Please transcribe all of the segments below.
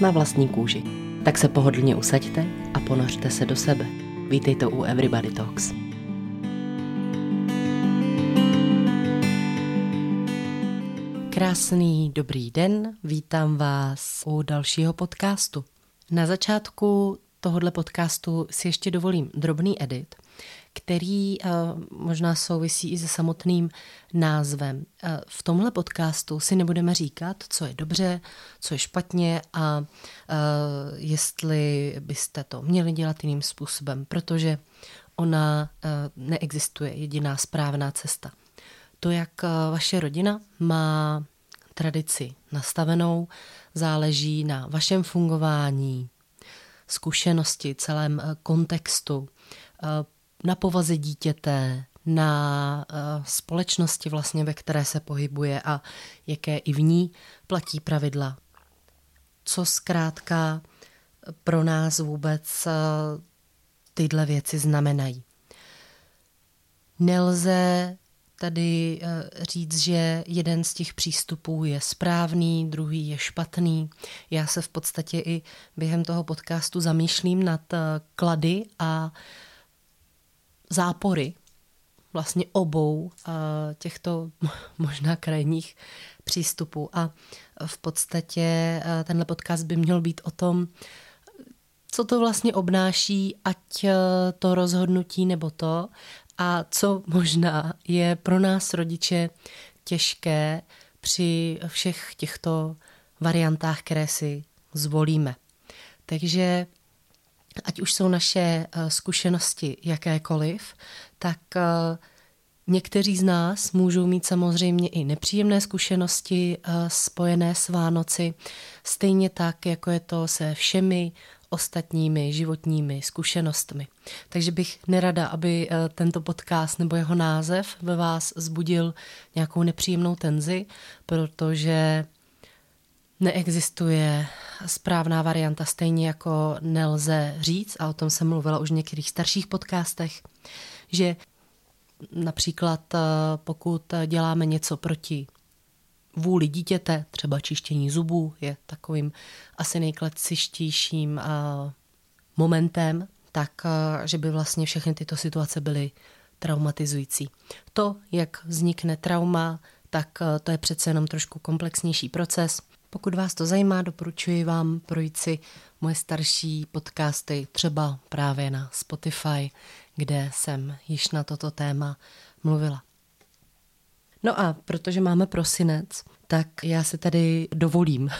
Na vlastní kůži. Tak se pohodlně usaďte a ponořte se do sebe. Vítejte u Everybody Talks. Krásný dobrý den, vítám vás u dalšího podcastu. Na začátku tohohle podcastu si ještě dovolím drobný edit, který možná souvisí i se samotným názvem. V tomhle podcastu si nebudeme říkat, co je dobře, co je špatně a jestli byste to měli dělat jiným způsobem, protože ona neexistuje jediná správná cesta. To, jak vaše rodina má tradici nastavenou, záleží na vašem fungování, zkušenosti, celém kontextu, na povaze dítěte, na společnosti vlastně, ve které se pohybuje a jaké i v ní platí pravidla. Co zkrátka pro nás vůbec tyhle věci znamenají. Nelze tady říct, že jeden z těch přístupů je správný, druhý je špatný. Já se v podstatě i během toho podcastu zamýšlím nad klady a zápory vlastně obou těchto možná krajních přístupů. A v podstatě tenhle podcast by měl být o tom, co to vlastně obnáší, ať to rozhodnutí nebo to, a co možná je pro nás rodiče těžké při všech těchto variantách, které si zvolíme. Takže ať už jsou naše zkušenosti jakékoliv, tak někteří z nás můžou mít samozřejmě i nepříjemné zkušenosti spojené s Vánoci, stejně tak, jako je to se všemi ostatními životními zkušenostmi. Takže bych nerada, aby tento podcast nebo jeho název ve vás vzbudil nějakou nepříjemnou tenzi, protože neexistuje správná varianta, stejně jako nelze říct, a o tom jsem mluvila už v některých starších podcastech, že například pokud děláme něco proti vůli dítěte, třeba čištění zubů je takovým asi nejklasičtějším momentem, tak že by vlastně všechny tyto situace byly traumatizující. To, jak vznikne trauma, tak to je přece jenom trošku komplexnější proces. Pokud vás to zajímá, doporučuji vám projít si moje starší podcasty, třeba právě na Spotify, kde jsem již na toto téma mluvila. No a protože máme prosinec, tak já si tady dovolím,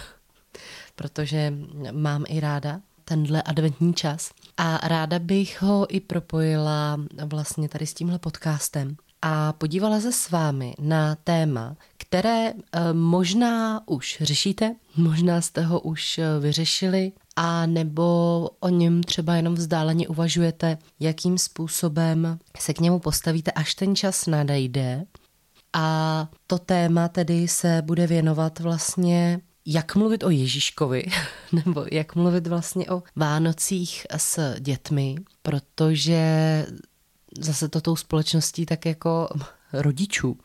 protože mám i ráda tenhle adventní čas a ráda bych ho i propojila vlastně tady s tímhle podcastem a podívala se s vámi na téma, které možná už řešíte, možná jste ho už vyřešili a nebo o něm třeba jenom vzdáleně uvažujete, jakým způsobem se k němu postavíte, až ten čas nadejde. A to téma tedy se bude věnovat vlastně, jak mluvit o Ježíškovi, nebo jak mluvit vlastně o Vánocích s dětmi, protože zase to tou společností tak jako rodičů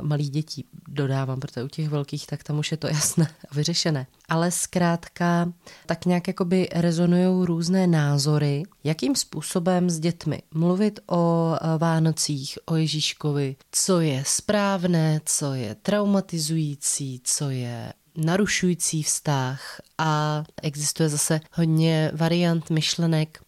malých dětí dodávám, protože u těch velkých tak tam už je to jasné a vyřešené. Ale zkrátka tak nějak jakoby rezonujou různé názory, jakým způsobem s dětmi mluvit o Vánocích, o Ježíškovi, co je správné, co je traumatizující, co je narušující vztah a existuje zase hodně variant myšlenek.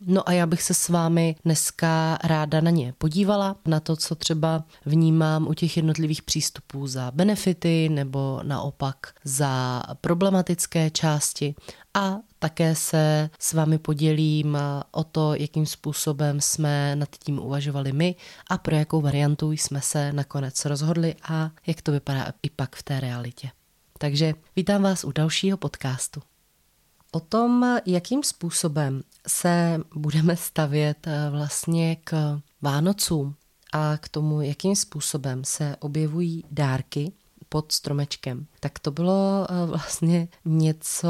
No a já bych se s vámi dneska ráda na ně podívala, na to, co třeba vnímám u těch jednotlivých přístupů za benefity nebo naopak za problematické části a také se s vámi podělím o to, jakým způsobem jsme nad tím uvažovali my a pro jakou variantu jsme se nakonec rozhodli a jak to vypadá i pak v té realitě. Takže vítám vás u dalšího podcastu. O tom, jakým způsobem se budeme stavět vlastně k Vánocům a k tomu, jakým způsobem se objevují dárky pod stromečkem, tak to bylo vlastně něco,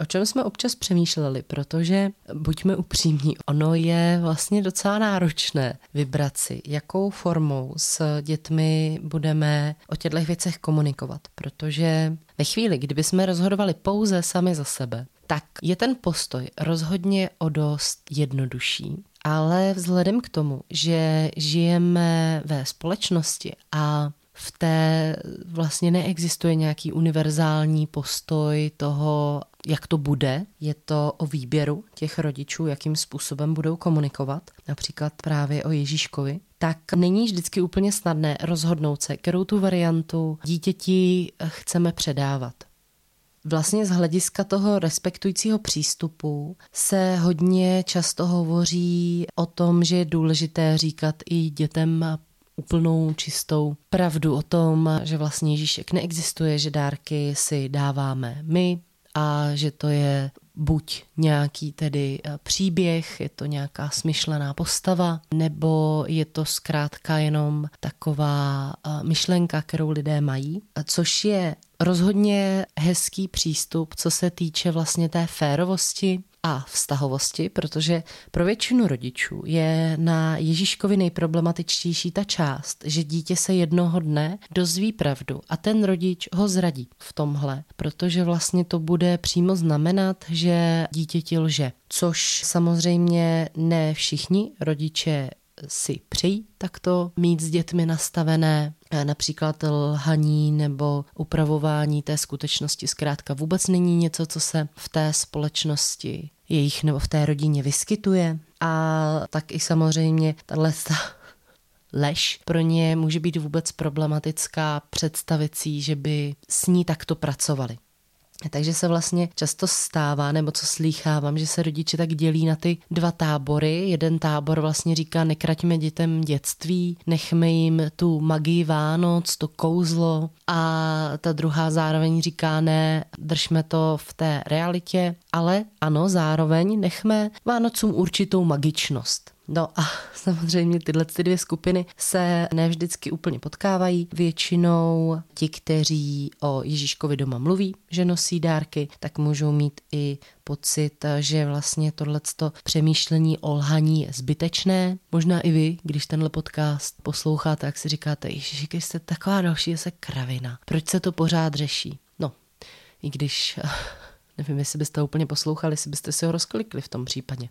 o čem jsme občas přemýšleli, protože buďme upřímní, ono je vlastně docela náročné vybrat si, jakou formou s dětmi budeme o těchto věcech komunikovat, protože ve chvíli, kdyby jsme rozhodovali pouze sami za sebe, tak je ten postoj rozhodně o dost jednodušší. Ale vzhledem k tomu, že žijeme ve společnosti a v té vlastně neexistuje nějaký univerzální postoj toho, jak to bude. Je to o výběru těch rodičů, jakým způsobem budou komunikovat, například právě o Ježíškovi. Tak není vždycky úplně snadné rozhodnout se, kterou tu variantu dítěti chceme předávat. Vlastně z hlediska toho respektujícího přístupu se hodně často hovoří o tom, že je důležité říkat i dětem úplnou čistou pravdu o tom, že vlastně Ježíšek neexistuje, že dárky si dáváme my a že to je buď nějaký tedy příběh, je to nějaká smyšlená postava, nebo je to zkrátka jenom taková myšlenka, kterou lidé mají, což je rozhodně hezký přístup, co se týče vlastně té férovosti a vztahovosti, protože pro většinu rodičů je na Ježíškovi nejproblematičtější ta část, že dítě se jednoho dne dozví pravdu a ten rodič ho zradí v tomhle, protože vlastně to bude přímo znamenat, že dítěti lže, což samozřejmě ne všichni rodiče si přejí takto mít s dětmi nastavené, například lhaní nebo upravování té skutečnosti zkrátka vůbec není něco, co se v té společnosti jejich nebo v té rodině vyskytuje. A tak i samozřejmě tato lež pro ně může být vůbec problematická představit si, že by s ní takto pracovali. Takže se vlastně často stává, nebo co slýchávám, že se rodiče tak dělí na ty dva tábory. Jeden tábor vlastně říká, nekraťme dětem dětství, nechme jim tu magii Vánoc, to kouzlo. A ta druhá zároveň říká, ne, držme to v té realitě, ale ano, zároveň nechme Vánocům určitou magičnost. No a samozřejmě tyhle dvě skupiny se ne vždycky úplně potkávají. Většinou ti, kteří o Ježíškovi doma mluví, že nosí dárky, tak můžou mít i pocit, že vlastně tohleto přemýšlení o lhaní je zbytečné. Možná i vy, když tenhle podcast posloucháte, jak si říkáte, Ježíši, když jste taková další, je se kravina. Proč se to pořád řeší? No, i když nevím, jestli byste ho úplně poslouchali, jestli byste si ho rozklikli v tom případě.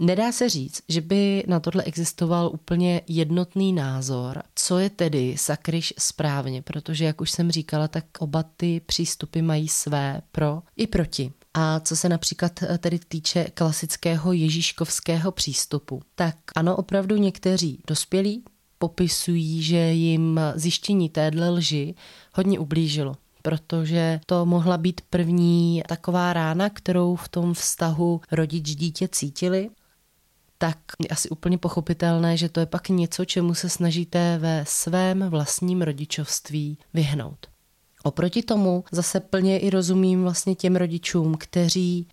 Nedá se říct, že by na tohle existoval úplně jednotný názor, co je tedy sakryš správně, protože jak už jsem říkala, tak oba ty přístupy mají své pro i proti. A co se například tedy týče klasického ježíškovského přístupu, tak ano, opravdu někteří dospělí popisují, že jim zjištění téhle lži hodně ublížilo, protože to mohla být první taková rána, kterou v tom vztahu rodič-dítě cítili. Tak je asi úplně pochopitelné, že to je pak něco, čemu se snažíte ve svém vlastním rodičovství vyhnout. Oproti tomu zase plně i rozumím vlastně těm rodičům, kteří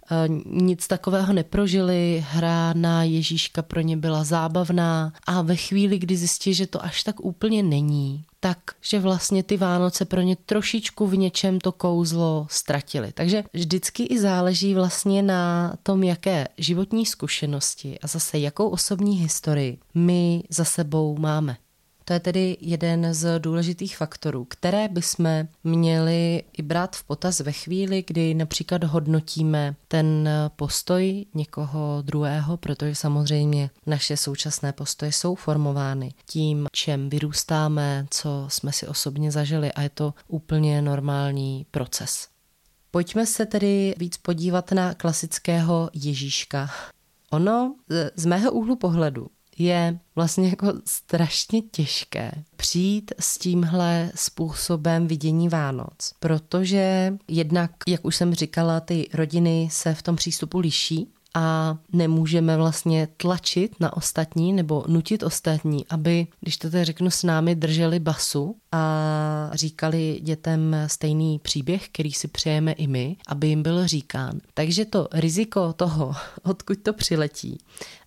nic takového neprožili, hra na Ježíška pro ně byla zábavná a ve chvíli, kdy zjistí, že to až tak úplně není, tak, že vlastně ty Vánoce pro ně trošičku v něčem to kouzlo ztratili. Takže vždycky i záleží vlastně na tom, jaké životní zkušenosti a zase jakou osobní historii my za sebou máme. To je tedy jeden z důležitých faktorů, které bychom měli i brát v potaz ve chvíli, kdy například hodnotíme ten postoj někoho druhého, protože samozřejmě naše současné postoje jsou formovány tím, čem vyrůstáme, co jsme si osobně zažili a je to úplně normální proces. Pojďme se tedy víc podívat na klasického Ježíška. Ono z mého úhlu pohledu je vlastně jako strašně těžké přijít s tímhle způsobem vidění Vánoc, protože jednak, jak už jsem říkala, ty rodiny se v tom přístupu liší a nemůžeme vlastně tlačit na ostatní nebo nutit ostatní, aby, když to teď řeknu, s námi drželi basu a říkali dětem stejný příběh, který si přejeme i my, aby jim byl říkán. Takže to riziko toho, odkud to přiletí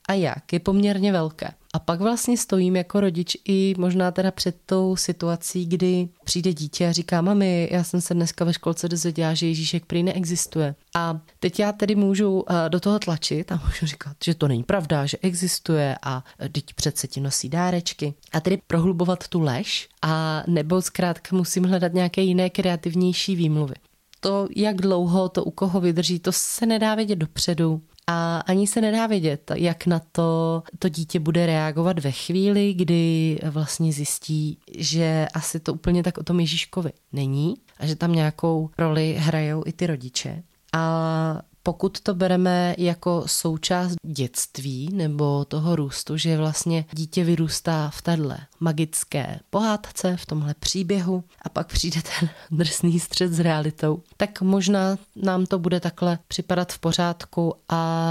a jak, je poměrně velké. A pak vlastně stojím jako rodič i možná teda před tou situací, kdy přijde dítě a říká: mami, já jsem se dneska ve školce dozvěděla, že Ježíšek prý neexistuje. A teď já tedy můžu do toho tlačit a můžu říkat, že to není pravda, že existuje a teď přece ti nosí dárečky. A tedy prohlubovat tu lež, a nebo zkrátka musím hledat nějaké jiné kreativnější výmluvy. To, jak dlouho to u koho vydrží, to se nedá vědět dopředu. A ani se nedá vědět, jak na to dítě bude reagovat ve chvíli, kdy vlastně zjistí, že asi to úplně tak o tom Ježíškovi není a že tam nějakou roli hrajou i ty rodiče. A pokud to bereme jako součást dětství nebo toho růstu, že vlastně dítě vyrůstá v téhle magické pohádce, v tomhle příběhu a pak přijde ten drsný střet s realitou, tak možná nám to bude takhle připadat v pořádku a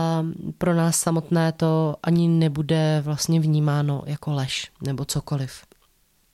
pro nás samotné to ani nebude vlastně vnímáno jako lež nebo cokoliv.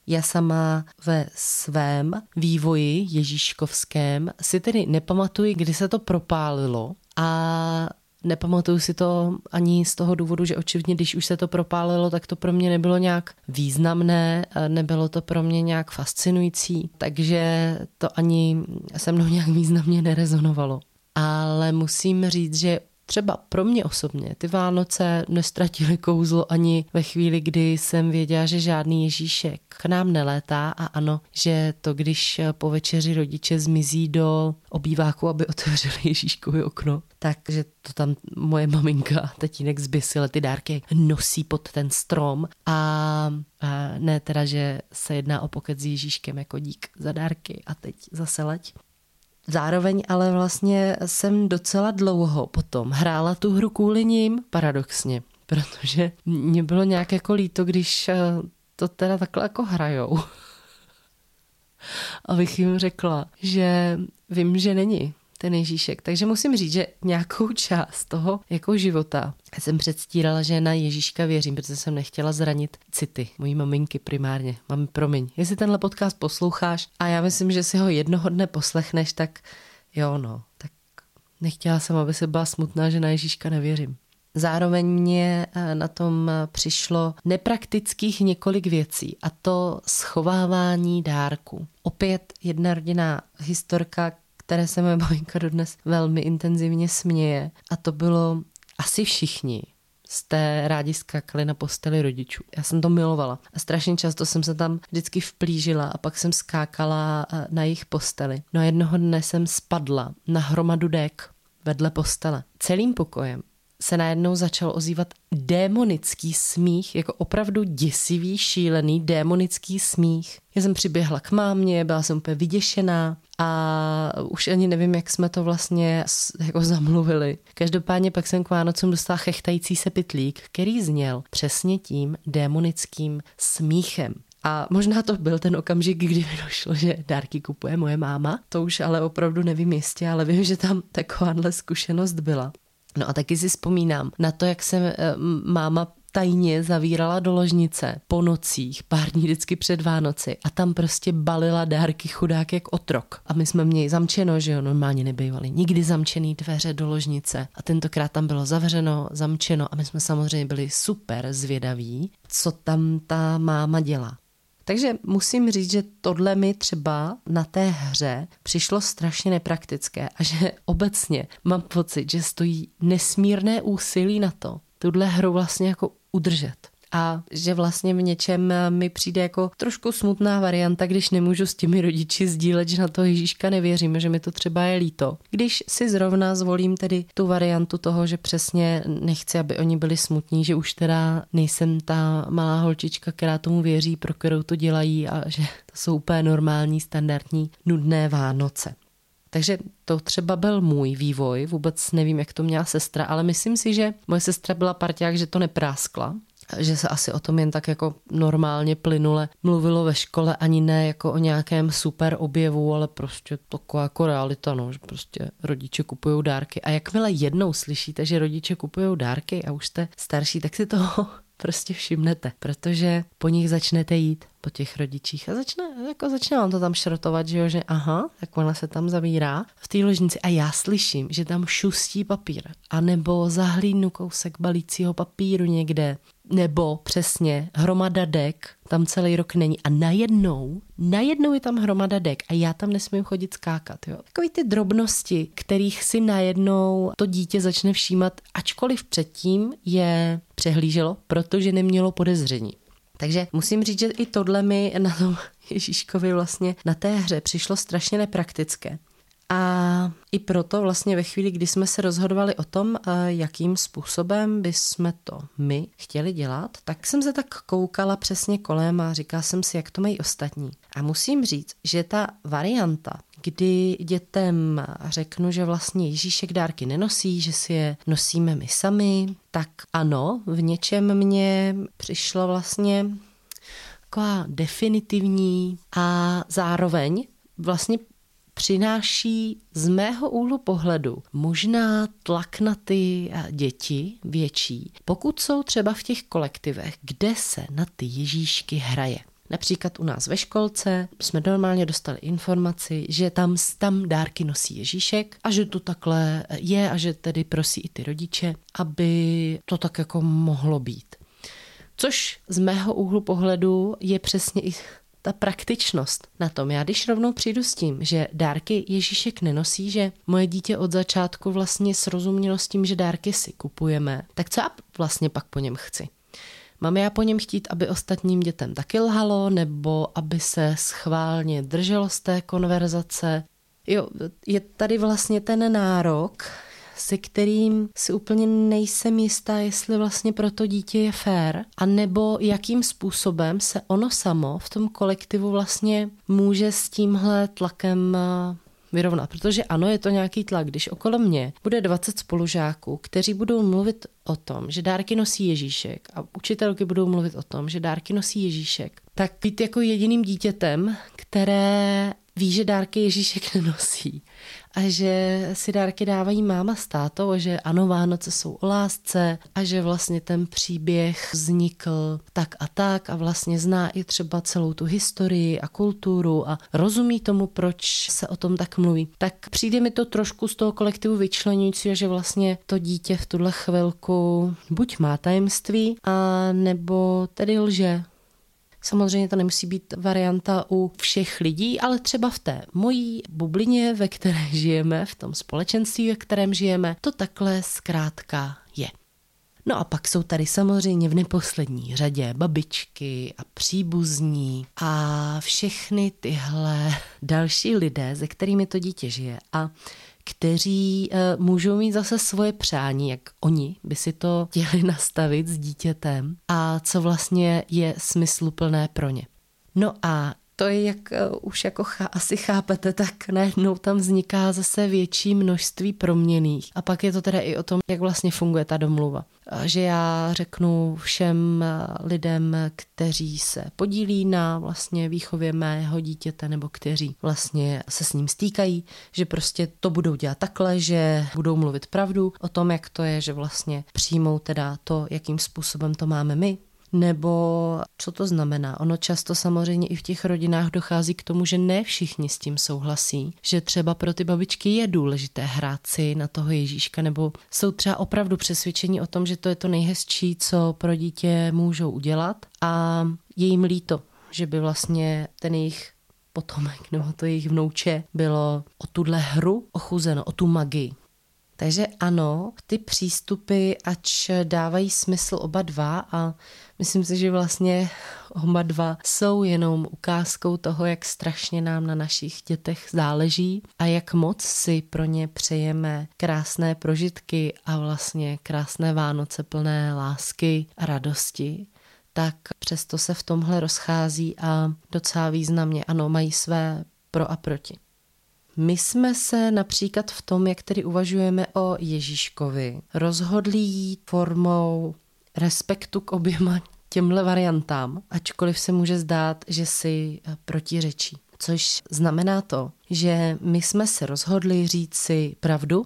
Já sama ve svém vývoji ježíškovském si tedy nepamatuji, kdy se to propálilo, a nepamatuju si to ani z toho důvodu, že očividně, když už se to propálilo, tak to pro mě nebylo nějak významné, nebylo to pro mě nějak fascinující, takže to ani se mnou nějak významně nerezonovalo. Ale musím říct, že třeba pro mě osobně ty Vánoce nestratily kouzlo ani ve chvíli, kdy jsem věděla, že žádný Ježíšek k nám nelétá, a ano, že to, když po večeři rodiče zmizí do obýváku, aby otevřeli Ježíškovi okno, takže to tam moje maminka a tatínek zběsile ty dárky nosí pod ten strom a ne teda, že se jedná o pokec s Ježíškem jako dík za dárky a teď zase leď. Zároveň ale vlastně jsem docela dlouho potom hrála tu hru kvůli ním, paradoxně, protože mě bylo nějak jako líto, když to teda takhle jako hrajou. Abych jim řekla, že vím, že není ten Ježíšek. Takže musím říct, že nějakou část toho jako života jsem předstírala, že na Ježíška věřím, protože jsem nechtěla zranit city mojí maminky primárně. Mami, promiň, jestli tenhle podcast posloucháš a já myslím, že si ho jednoho dne poslechneš, tak jo, no, tak nechtěla jsem, aby se byla smutná, že na Ježíška nevěřím. Zároveň mě na tom přišlo nepraktických několik věcí, a to schovávání dárků. Opět jedna rodinná historka, které se moje maminka dodnes velmi intenzivně směje. A to bylo: asi všichni jste rádi skákali na posteli rodičů. Já jsem to milovala. A strašně často jsem se tam vždycky vplížila a pak jsem skákala na jejich posteli. No a jednoho dne jsem spadla na hromadu dek vedle postele. Celým pokojem se najednou začal ozývat démonický smích, jako opravdu děsivý, šílený, démonický smích. Já jsem přiběhla k mámě, byla jsem úplně vyděšená a už ani nevím, jak jsme to vlastně jako zamluvili. Každopádně pak jsem k Vánocům dostala chechtající se pytlík, který zněl přesně tím démonickým smíchem. A možná to byl ten okamžik, kdy mi došlo, že dárky kupuje moje máma. To už ale opravdu nevím jistě, ale vím, že tam takováhle zkušenost byla. No a taky si vzpomínám na to, jak se máma tajně zavírala do ložnice po nocích, pár dní vždycky před Vánoci, a tam prostě balila dárky chudák jak otrok. A my jsme měli zamčeno, že jo, normálně nebývaly nikdy zamčený dveře do ložnice. A tentokrát tam bylo zavřeno, zamčeno, a my jsme samozřejmě byli super zvědaví, co tam ta máma dělá. Takže musím říct, že tohle mi třeba na té hře přišlo strašně nepraktické a že obecně mám pocit, že stojí nesmírné úsilí na to, tuhle hru vlastně jako udržet. A že vlastně v něčem mi přijde jako trošku smutná varianta, když nemůžu s těmi rodiči sdílet, že na toho Ježíška nevěříme, že mi to třeba je líto. Když si zrovna zvolím tedy tu variantu toho, že přesně nechci, aby oni byli smutní, že už teda nejsem ta malá holčička, která tomu věří, pro kterou to dělají, a že to jsou úplně normální, standardní, nudné Vánoce. Takže to třeba byl můj vývoj, vůbec nevím, jak to měla sestra, ale myslím si, že moje sestra byla parťák, že to nepráskla. že se asi o tom jen tak jako normálně plynule mluvilo ve škole, ani ne jako o nějakém super objevu, ale prostě taková jako realita, no, že prostě rodiče kupují dárky. A jakmile jednou slyšíte, že rodiče kupují dárky a už jste starší, tak si toho prostě všimnete, protože po nich začnete jít, po těch rodičích, a začne vám to tam šrotovat, že jo, že aha, tak ona se tam zavírá v té ložnici a já slyším, že tam šustí papír, anebo zahlídnu kousek balícího papíru někde, nebo přesně hromada dek, tam celý rok není a najednou je tam hromada dek a já tam nesmím chodit skákat, jo. Takový ty drobnosti, kterých si najednou to dítě začne všímat, ačkoliv předtím je přehlíželo, protože nemělo podezření. Takže musím říct, že i tohle mi na tom Ježíškovi vlastně na té hře přišlo strašně nepraktické. A i proto vlastně ve chvíli, kdy jsme se rozhodovali o tom, jakým způsobem bychom to my chtěli dělat, tak jsem se tak koukala přesně kolem a říkala jsem si, jak to mají ostatní. A musím říct, že ta varianta, kdy dětem řeknu, že vlastně Ježíšek dárky nenosí, že si je nosíme my sami, tak ano, v něčem mně přišla vlastně taková definitivní a zároveň vlastně přináší z mého úhlu pohledu možná tlak na ty děti větší, pokud jsou třeba v těch kolektivech, kde se na ty Ježíšky hraje. Například u nás ve školce jsme normálně dostali informaci, že tam dárky nosí Ježíšek a že to takhle je a že tedy prosí i ty rodiče, aby to tak jako mohlo být. Což z mého úhlu pohledu je přesně i ta praktičnost na tom. Já když rovnou přijdu s tím, že dárky Ježíšek nenosí, že moje dítě od začátku vlastně srozumělo s tím, že dárky si kupujeme, tak co já vlastně pak po něm chci? Mám já po něm chtít, aby ostatním dětem taky lhalo, nebo aby se schválně drželo z té konverzace? Jo, je tady vlastně ten nárok, se kterým si úplně nejsem jistá, jestli vlastně pro to dítě je fér, anebo jakým způsobem se ono samo v tom kolektivu vlastně může s tímhle tlakem vyrovnat. Protože ano, je to nějaký tlak, když okolo mě bude 20 spolužáků, kteří budou mluvit o tom, že dárky nosí Ježíšek, a učitelky budou mluvit o tom, že dárky nosí Ježíšek, tak být jako jediným dítětem, které ví, že dárky Ježíšek nenosí a že si dárky dávají máma s tátou a že ano, Vánoce jsou o lásce a že vlastně ten příběh vznikl tak a vlastně zná i třeba celou tu historii a kulturu a rozumí tomu, proč se o tom tak mluví. Tak přijde mi to trošku z toho kolektivu vyčlenující, že vlastně to dítě v tuhle chvilku buď má tajemství, a nebo tedy lže. Samozřejmě to nemusí být varianta u všech lidí, ale třeba v té mojí bublině, ve které žijeme, v tom společenství, ve kterém žijeme, to takhle zkrátka je. No a pak jsou tady samozřejmě v neposlední řadě babičky a příbuzní a všechny tyhle další lidé, se kterými to dítě žije a kteří můžou mít zase svoje přání, jak oni by si to chtěli nastavit s dítětem a co vlastně je smysluplné pro ně. No a to je, jak už jako asi chápete, tak najednou tam vzniká zase větší množství proměnných. A pak je to teda i o tom, jak vlastně funguje ta domluva. Že já řeknu všem lidem, kteří se podílí na vlastně výchově mého dítěte nebo kteří vlastně se s ním stýkají, že prostě to budou dělat takhle, že budou mluvit pravdu o tom, jak to je, že vlastně přijmou teda to, jakým způsobem to máme my. Nebo co to znamená? Ono často samozřejmě i v těch rodinách dochází k tomu, že ne všichni s tím souhlasí, že třeba pro ty babičky je důležité hrát si na toho Ježíška, nebo jsou třeba opravdu přesvědčeni o tom, že to je to nejhezčí, co pro dítě můžou udělat a je jim líto, že by vlastně ten jejich potomek nebo to jejich vnouče bylo o tuhle hru ochuzeno, o tu magii. Takže ano, ty přístupy, ač dávají smysl oba dva a myslím si, že vlastně oba dva jsou jenom ukázkou toho, jak strašně nám na našich dětech záleží a jak moc si pro ně přejeme krásné prožitky a vlastně krásné Vánoce plné lásky a radosti. Tak přesto se v tomhle rozchází a docela významně, ano, mají své pro a proti. My jsme se například v tom, jak tedy uvažujeme o Ježíškovi, rozhodli jít formou respektu k oběma těmhle variantám, ačkoliv se může zdát, že si protiřečí. Což znamená to, že my jsme se rozhodli říct si pravdu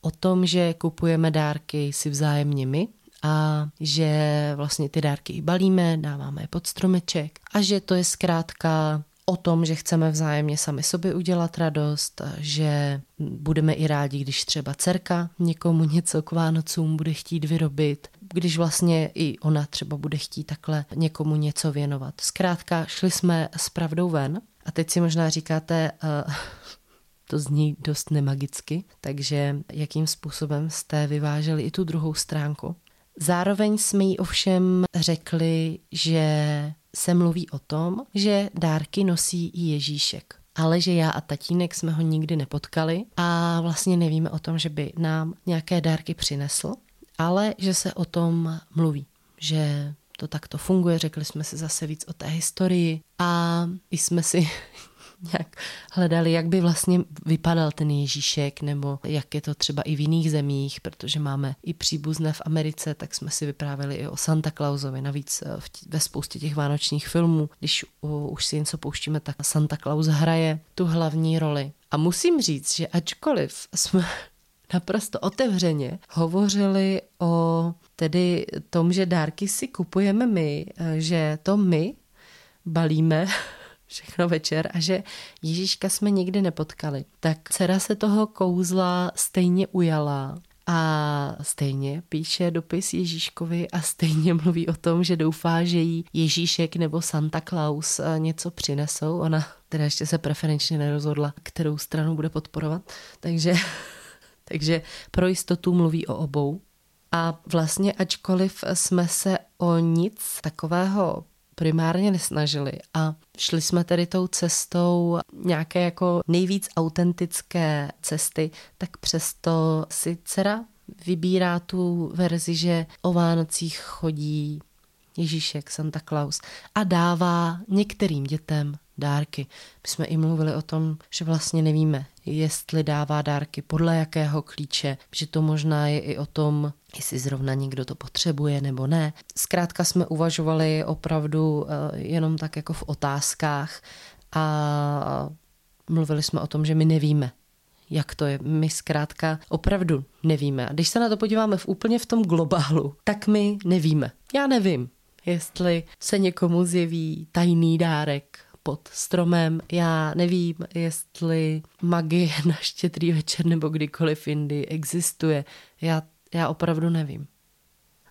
o tom, že kupujeme dárky si vzájemně my a že vlastně ty dárky i balíme, dáváme je pod stromeček a že to je zkrátka o tom, že chceme vzájemně sami sobě udělat radost, že budeme i rádi, když třeba dcerka někomu něco k Vánocům bude chtít vyrobit, když vlastně i ona třeba bude chtít takhle někomu něco věnovat. Zkrátka šli jsme s pravdou ven a teď si možná říkáte, to zní dost nemagicky, takže jakým způsobem jste vyváželi i tu druhou stránku. Zároveň jsme jí ovšem řekli, že se mluví o tom, že dárky nosí i Ježíšek, ale že já a tatínek jsme ho nikdy nepotkali a vlastně nevíme o tom, že by nám nějaké dárky přinesl, ale že se o tom mluví, že to takto funguje, řekli jsme si zase víc o té historii a jsme si nějak hledali, jak by vlastně vypadal ten Ježíšek, nebo jak je to třeba i v jiných zemích, protože máme i příbuzné v Americe, tak jsme si vyprávěli i o Santa Clausovi. Navíc ve spoustě těch vánočních filmů, když už si něco pouštíme, tak Santa Claus hraje tu hlavní roli. A musím říct, že ačkoliv jsme naprosto otevřeně hovořili o tedy tom, že dárky si kupujeme my, že to my balíme všechno večer a že Ježíška jsme nikdy nepotkali. Tak dcera se toho kouzla stejně ujala a stejně píše dopis Ježíškovi a stejně mluví o tom, že doufá, že jí Ježíšek nebo Santa Claus něco přinesou. Ona teda ještě se preferenčně nerozhodla, kterou stranu bude podporovat, takže pro jistotu mluví o obou. A vlastně ačkoliv jsme se o nic takového primárně nesnažili a šli jsme tedy tou cestou nějaké jako nejvíc autentické cesty, tak přesto si dcera vybírá tu verzi, že o Vánocích chodí Ježíšek, Santa Claus a dává některým dětem dárky. My jsme i mluvili o tom, že vlastně nevíme, jestli dává dárky, podle jakého klíče, že to možná je i o tom, jestli zrovna někdo to potřebuje nebo ne. Zkrátka jsme uvažovali opravdu jenom tak jako v otázkách a mluvili jsme o tom, že my nevíme, jak to je. My zkrátka opravdu nevíme. A když se na to podíváme úplně v tom globálu, tak my nevíme. Já nevím, jestli se někomu zjeví tajný dárek pod stromem. Já nevím, jestli magie na Štědrý večer nebo kdykoliv jindy existuje. Já opravdu nevím.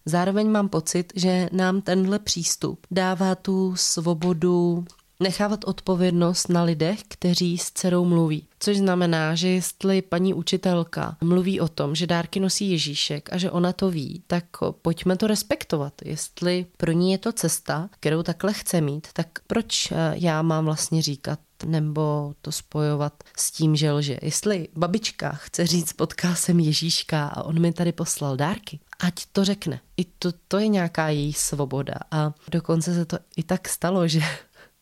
Zároveň mám pocit, že nám tenhle přístup dává tu svobodu nechávat odpovědnost na lidech, kteří s dcerou mluví. Což znamená, že jestli paní učitelka mluví o tom, že dárky nosí Ježíšek a že ona to ví, tak pojďme to respektovat. Jestli pro ní je to cesta, kterou takhle chce mít, tak proč já mám vlastně říkat nebo to spojovat s tím, že lže. Jestli babička chce říct, potkal jsem Ježíška a on mi tady poslal dárky, ať to řekne. I to je nějaká její svoboda. A dokonce se to i tak stalo, že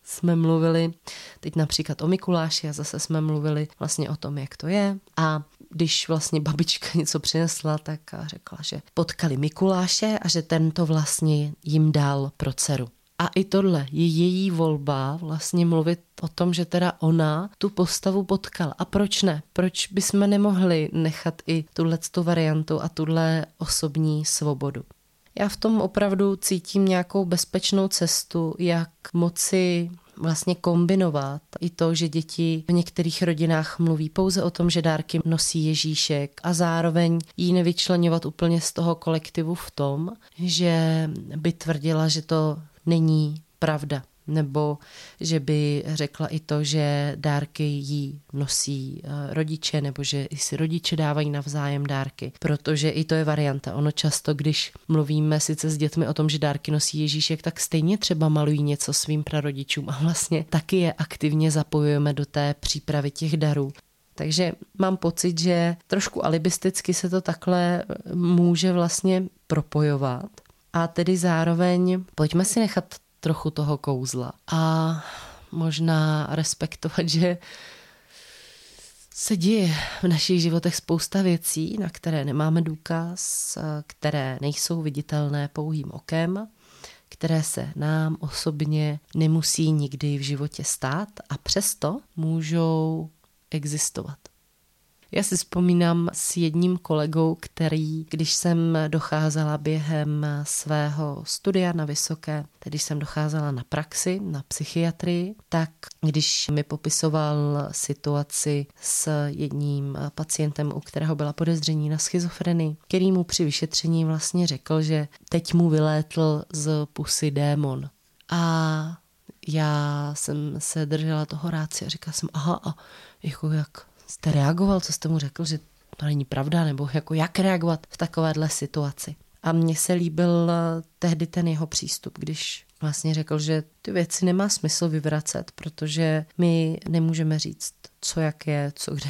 jsme mluvili teď například o Mikuláši a zase jsme mluvili vlastně o tom, jak to je. A když vlastně babička něco přinesla, tak řekla, že potkali Mikuláše a že ten to vlastně jim dal pro dceru. A i tohle je její volba vlastně mluvit o tom, že teda ona tu postavu potkala. A proč ne? Proč bychom nemohli nechat i tuhletu variantu a tuhle osobní svobodu? Já v tom opravdu cítím nějakou bezpečnou cestu, jak moci vlastně kombinovat i to, že děti v některých rodinách mluví pouze o tom, že dárky nosí Ježíšek a zároveň jí nevyčleňovat úplně z toho kolektivu v tom, že by tvrdila, že to není pravda, nebo že by řekla i to, že dárky jí nosí rodiče, nebo že si rodiče dávají navzájem dárky, protože i to je varianta. Ono často, když mluvíme sice s dětmi o tom, že dárky nosí Ježíšek, tak stejně třeba malují něco svým prarodičům a vlastně taky je aktivně zapojujeme do té přípravy těch darů. Takže mám pocit, že trošku alibisticky se to takhle může vlastně propojovat. A tedy zároveň pojďme si nechat trochu toho kouzla a možná respektovat, že se děje v našich životech spousta věcí, na které nemáme důkaz, které nejsou viditelné pouhým okem, které se nám osobně nemusí nikdy v životě stát a přesto můžou existovat. Já si vzpomínám s jedním kolegou, který, když jsem docházela během svého studia na vysoké, když jsem docházela na praxi, na psychiatrii, tak když mi popisoval situaci s jedním pacientem, u kterého byla podezření na schizofrenii, který mu při vyšetření vlastně řekl, že teď mu vylétl z pusy démon. A já jsem se držela toho rácia a říkala jsem, jak jste reagoval, co jste mu řekl, že to není pravda, nebo jako jak reagovat v takovéhle situaci. A mně se líbil tehdy ten jeho přístup, když vlastně řekl, že ty věci nemá smysl vyvracet, protože my nemůžeme říct, co jak je, co kde,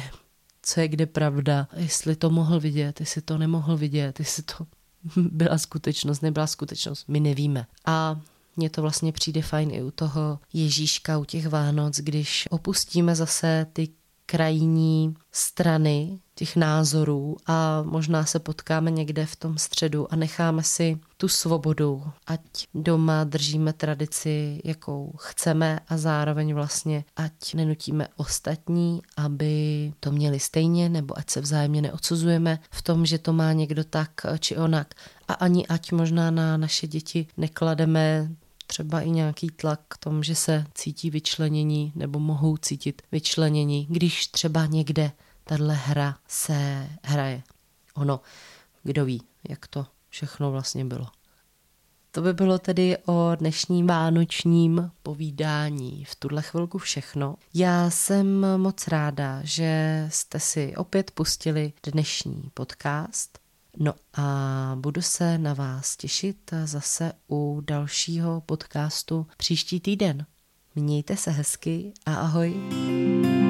co je kde pravda, jestli to mohl vidět, jestli to nemohl vidět, jestli to byla skutečnost, nebyla skutečnost, my nevíme. A mně to vlastně přijde fajn i u toho Ježíška, u těch Vánoc, když opustíme zase ty krajní strany těch názorů a možná se potkáme někde v tom středu a necháme si tu svobodu, ať doma držíme tradici, jakou chceme a zároveň vlastně ať nenutíme ostatní, aby to měli stejně, nebo ať se vzájemně neodsuzujeme v tom, že to má někdo tak či onak a ani ať možná na naše děti neklademe třeba i nějaký tlak k tomu, že se cítí vyčlenění nebo mohou cítit vyčlenění, když třeba někde tahle hra se hraje. Ono, kdo ví, jak to všechno vlastně bylo. To by bylo tedy o dnešním vánočním povídání v tuhle chvilku všechno. Já jsem moc ráda, že jste si opět pustili dnešní podcast. No a budu se na vás těšit zase u dalšího podcastu příští týden. Mějte se hezky a ahoj.